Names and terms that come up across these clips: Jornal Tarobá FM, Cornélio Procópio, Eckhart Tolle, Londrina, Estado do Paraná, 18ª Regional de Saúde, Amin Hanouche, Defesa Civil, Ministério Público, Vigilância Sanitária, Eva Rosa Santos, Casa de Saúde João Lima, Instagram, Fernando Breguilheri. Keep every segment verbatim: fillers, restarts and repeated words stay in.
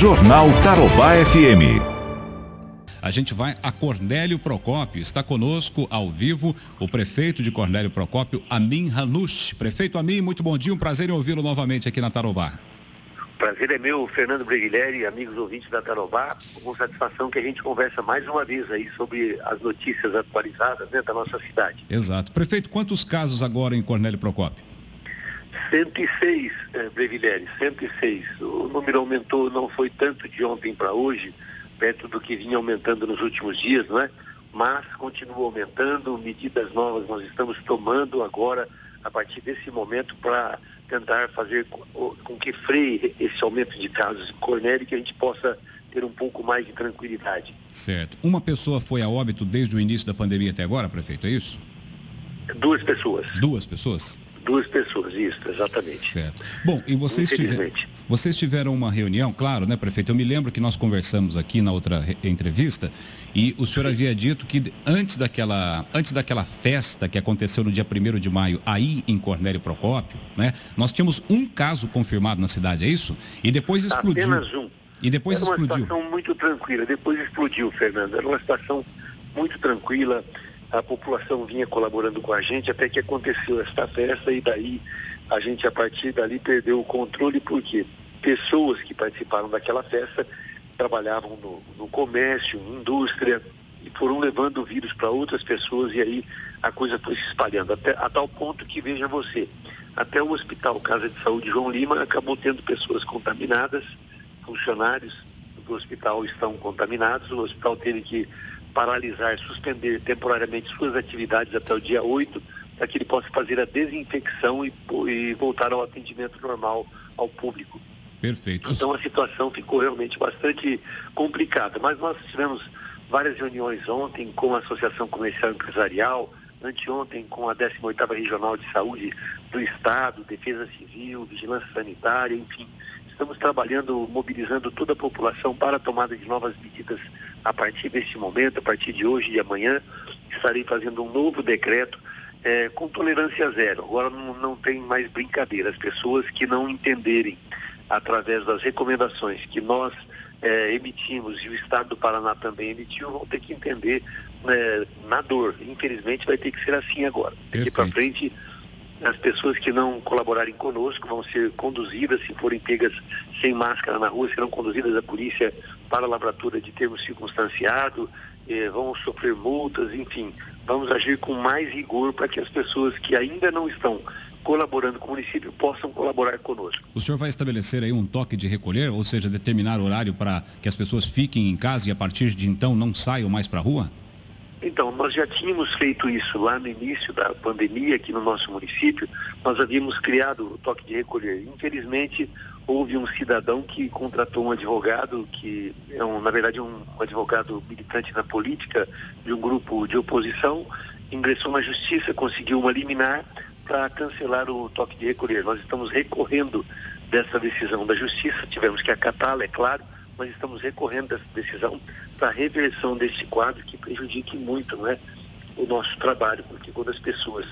Jornal Tarobá F M. A gente vai a Cornélio Procópio. Está conosco ao vivo o prefeito de Cornélio Procópio, Amin Hanouche. Prefeito Amin, muito bom dia, um prazer em ouvi-lo novamente aqui na Tarobá. Prazer é meu, Fernando Breguilheri, amigos ouvintes da Tarobá, com satisfação que a gente conversa mais uma vez aí sobre as notícias atualizadas, né, da nossa cidade. Exato. Prefeito, quantos casos agora em Cornélio Procópio? cento e seis, eh, Breguilheri, cento e seis. O número aumentou, não foi tanto de ontem para hoje, perto do que vinha aumentando nos últimos dias, não é? Mas continua aumentando, medidas novas nós estamos tomando agora, a partir desse momento, para tentar fazer com que freie esse aumento de casos em Cornélio e que a gente possa ter um pouco mais de tranquilidade. Certo. Uma pessoa foi a óbito desde o início da pandemia até agora, prefeito, é isso? Duas pessoas. Duas pessoas? Duas pessoas, isso, exatamente. Certo. Bom, e vocês, tiver, vocês tiveram uma reunião, claro, né, prefeito? Eu me lembro que nós conversamos aqui na outra entrevista e o senhor havia dito que antes daquela, antes daquela festa que aconteceu no dia primeiro de maio, aí em Cornélio Procópio, né, nós tínhamos um caso confirmado na cidade, é isso? E depois explodiu. Apenas um. E depois explodiu. Era uma situação muito tranquila, depois explodiu, Fernando. Era uma situação muito tranquila. A população vinha colaborando com a gente até que aconteceu esta festa e daí a gente, a partir dali, perdeu o controle, porque pessoas que participaram daquela festa trabalhavam no, no comércio, indústria, e foram levando o vírus para outras pessoas e aí a coisa foi se espalhando, até, a tal ponto que, veja você, até o hospital Casa de Saúde João Lima acabou tendo pessoas contaminadas, funcionários do hospital estão contaminados, o hospital teve que paralisar, suspender temporariamente suas atividades até o dia oito, para que ele possa fazer a desinfecção e, e voltar ao atendimento normal ao público. Perfeito. Então a situação ficou realmente bastante complicada, mas nós tivemos várias reuniões ontem com a Associação Comercial Empresarial, anteontem com a décima oitava Regional de Saúde do Estado, Defesa Civil, Vigilância Sanitária, enfim. Estamos trabalhando, mobilizando toda a população para a tomada de novas medidas a partir deste momento, a partir de hoje e de amanhã. Estarei fazendo um novo decreto é, com tolerância zero. Agora não, não tem mais brincadeira. As pessoas que não entenderem, através das recomendações que nós é, emitimos e o Estado do Paraná também emitiu, vão ter que entender, né, na dor. Infelizmente vai ter que ser assim agora. Daqui para frente, as pessoas que não colaborarem conosco vão ser conduzidas, se forem pegas sem máscara na rua, serão conduzidas à polícia para a lavratura de termo circunstanciado, eh, vão sofrer multas, enfim. Vamos agir com mais rigor para que as pessoas que ainda não estão colaborando com o município possam colaborar conosco. O senhor vai estabelecer aí um toque de recolher, ou seja, determinar horário para que as pessoas fiquem em casa e a partir de então não saiam mais para a rua? Então, nós já tínhamos feito isso lá no início da pandemia aqui no nosso município, nós havíamos criado o toque de recolher. Infelizmente, houve um cidadão que contratou um advogado, que é, um, na verdade, um advogado militante na política de um grupo de oposição, ingressou na justiça, conseguiu uma liminar para cancelar o toque de recolher. Nós estamos recorrendo dessa decisão da justiça, tivemos que acatá-la, é claro, mas estamos recorrendo dessa decisão para a reversão deste quadro que prejudique muito, né, o nosso trabalho, porque quando as pessoas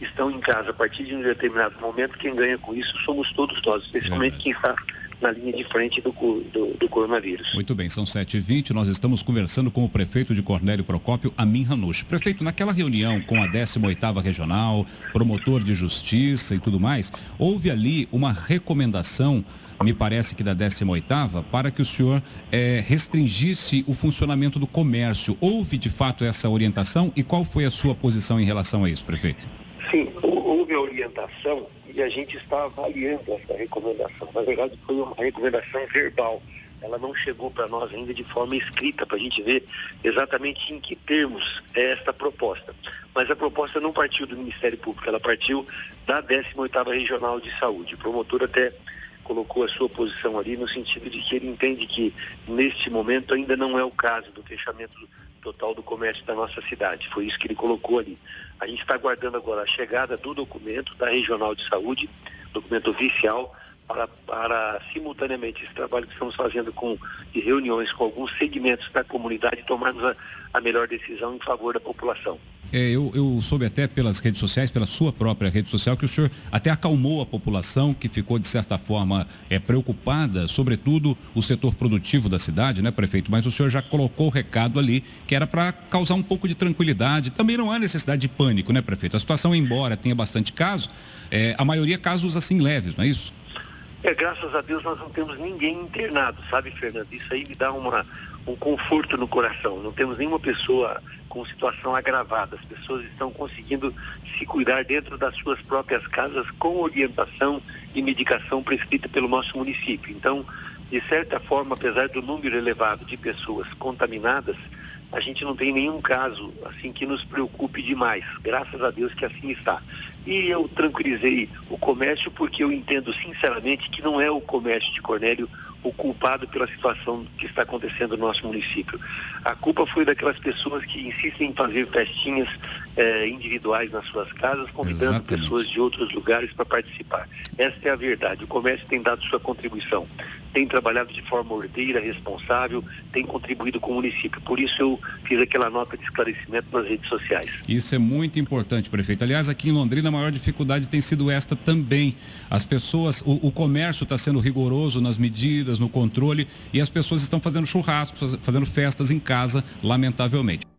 estão em casa a partir de um determinado momento, quem ganha com isso somos todos nós, especialmente quem está na linha de frente do, do, do coronavírus. Muito bem, são sete e vinte, nós estamos conversando com o prefeito de Cornélio Procópio, Amin Hanouche. Prefeito, naquela reunião com a décima oitava Regional, promotor de justiça e tudo mais, houve ali uma recomendação, me parece que da décima oitava, para que o senhor eh, restringisse o funcionamento do comércio. Houve de fato essa orientação e qual foi a sua posição em relação a isso, prefeito? Sim, houve a orientação e a gente está avaliando essa recomendação. Na verdade, foi uma recomendação verbal. Ela não chegou para nós ainda de forma escrita, para a gente ver exatamente em que termos é esta proposta. Mas a proposta não partiu do Ministério Público, ela partiu da décima oitava Regional de Saúde. O promotor até colocou a sua posição ali no sentido de que ele entende que, neste momento, ainda não é o caso do fechamento total do comércio da nossa cidade. Foi isso que ele colocou ali. A gente está aguardando agora a chegada do documento da Regional de Saúde, documento oficial, para, para simultaneamente esse trabalho que estamos fazendo com e reuniões com alguns segmentos da comunidade, tomarmos a, a melhor decisão em favor da população. eu, eu soube até pelas redes sociais, pela sua própria rede social, que o senhor até acalmou a população, que ficou, de certa forma, é, preocupada, sobretudo o setor produtivo da cidade, né, prefeito? Mas o senhor já colocou o recado ali, que era para causar um pouco de tranquilidade. Também não há necessidade de pânico, né, prefeito? A situação, embora tenha bastante caso, é, a maioria casos assim leves, não é isso? É, graças a Deus nós não temos ninguém internado, sabe, Fernando? Isso aí me dá uma, um conforto no coração. Não temos nenhuma pessoa com situação agravada. As pessoas estão conseguindo se cuidar dentro das suas próprias casas com orientação e medicação prescrita pelo nosso município. Então, de certa forma, apesar do número elevado de pessoas contaminadas, a gente não tem nenhum caso assim que nos preocupe demais, graças a Deus que assim está. E eu tranquilizei o comércio porque eu entendo sinceramente que não é o comércio de Cornélio o culpado pela situação que está acontecendo no nosso município. A culpa foi daquelas pessoas que insistem em fazer festinhas eh, individuais nas suas casas, convidando Exatamente. Pessoas de outros lugares para participar. Essa é a verdade. O comércio tem dado sua contribuição, tem trabalhado de forma ordeira, responsável, tem contribuído com o município. Por isso eu fiz aquela nota de esclarecimento nas redes sociais. Isso é muito importante, prefeito. Aliás, aqui em Londrina a maior dificuldade tem sido esta também. As pessoas, o, o comércio está sendo rigoroso nas medidas, no controle, e as pessoas estão fazendo churrascos, fazendo festas em casa, lamentavelmente.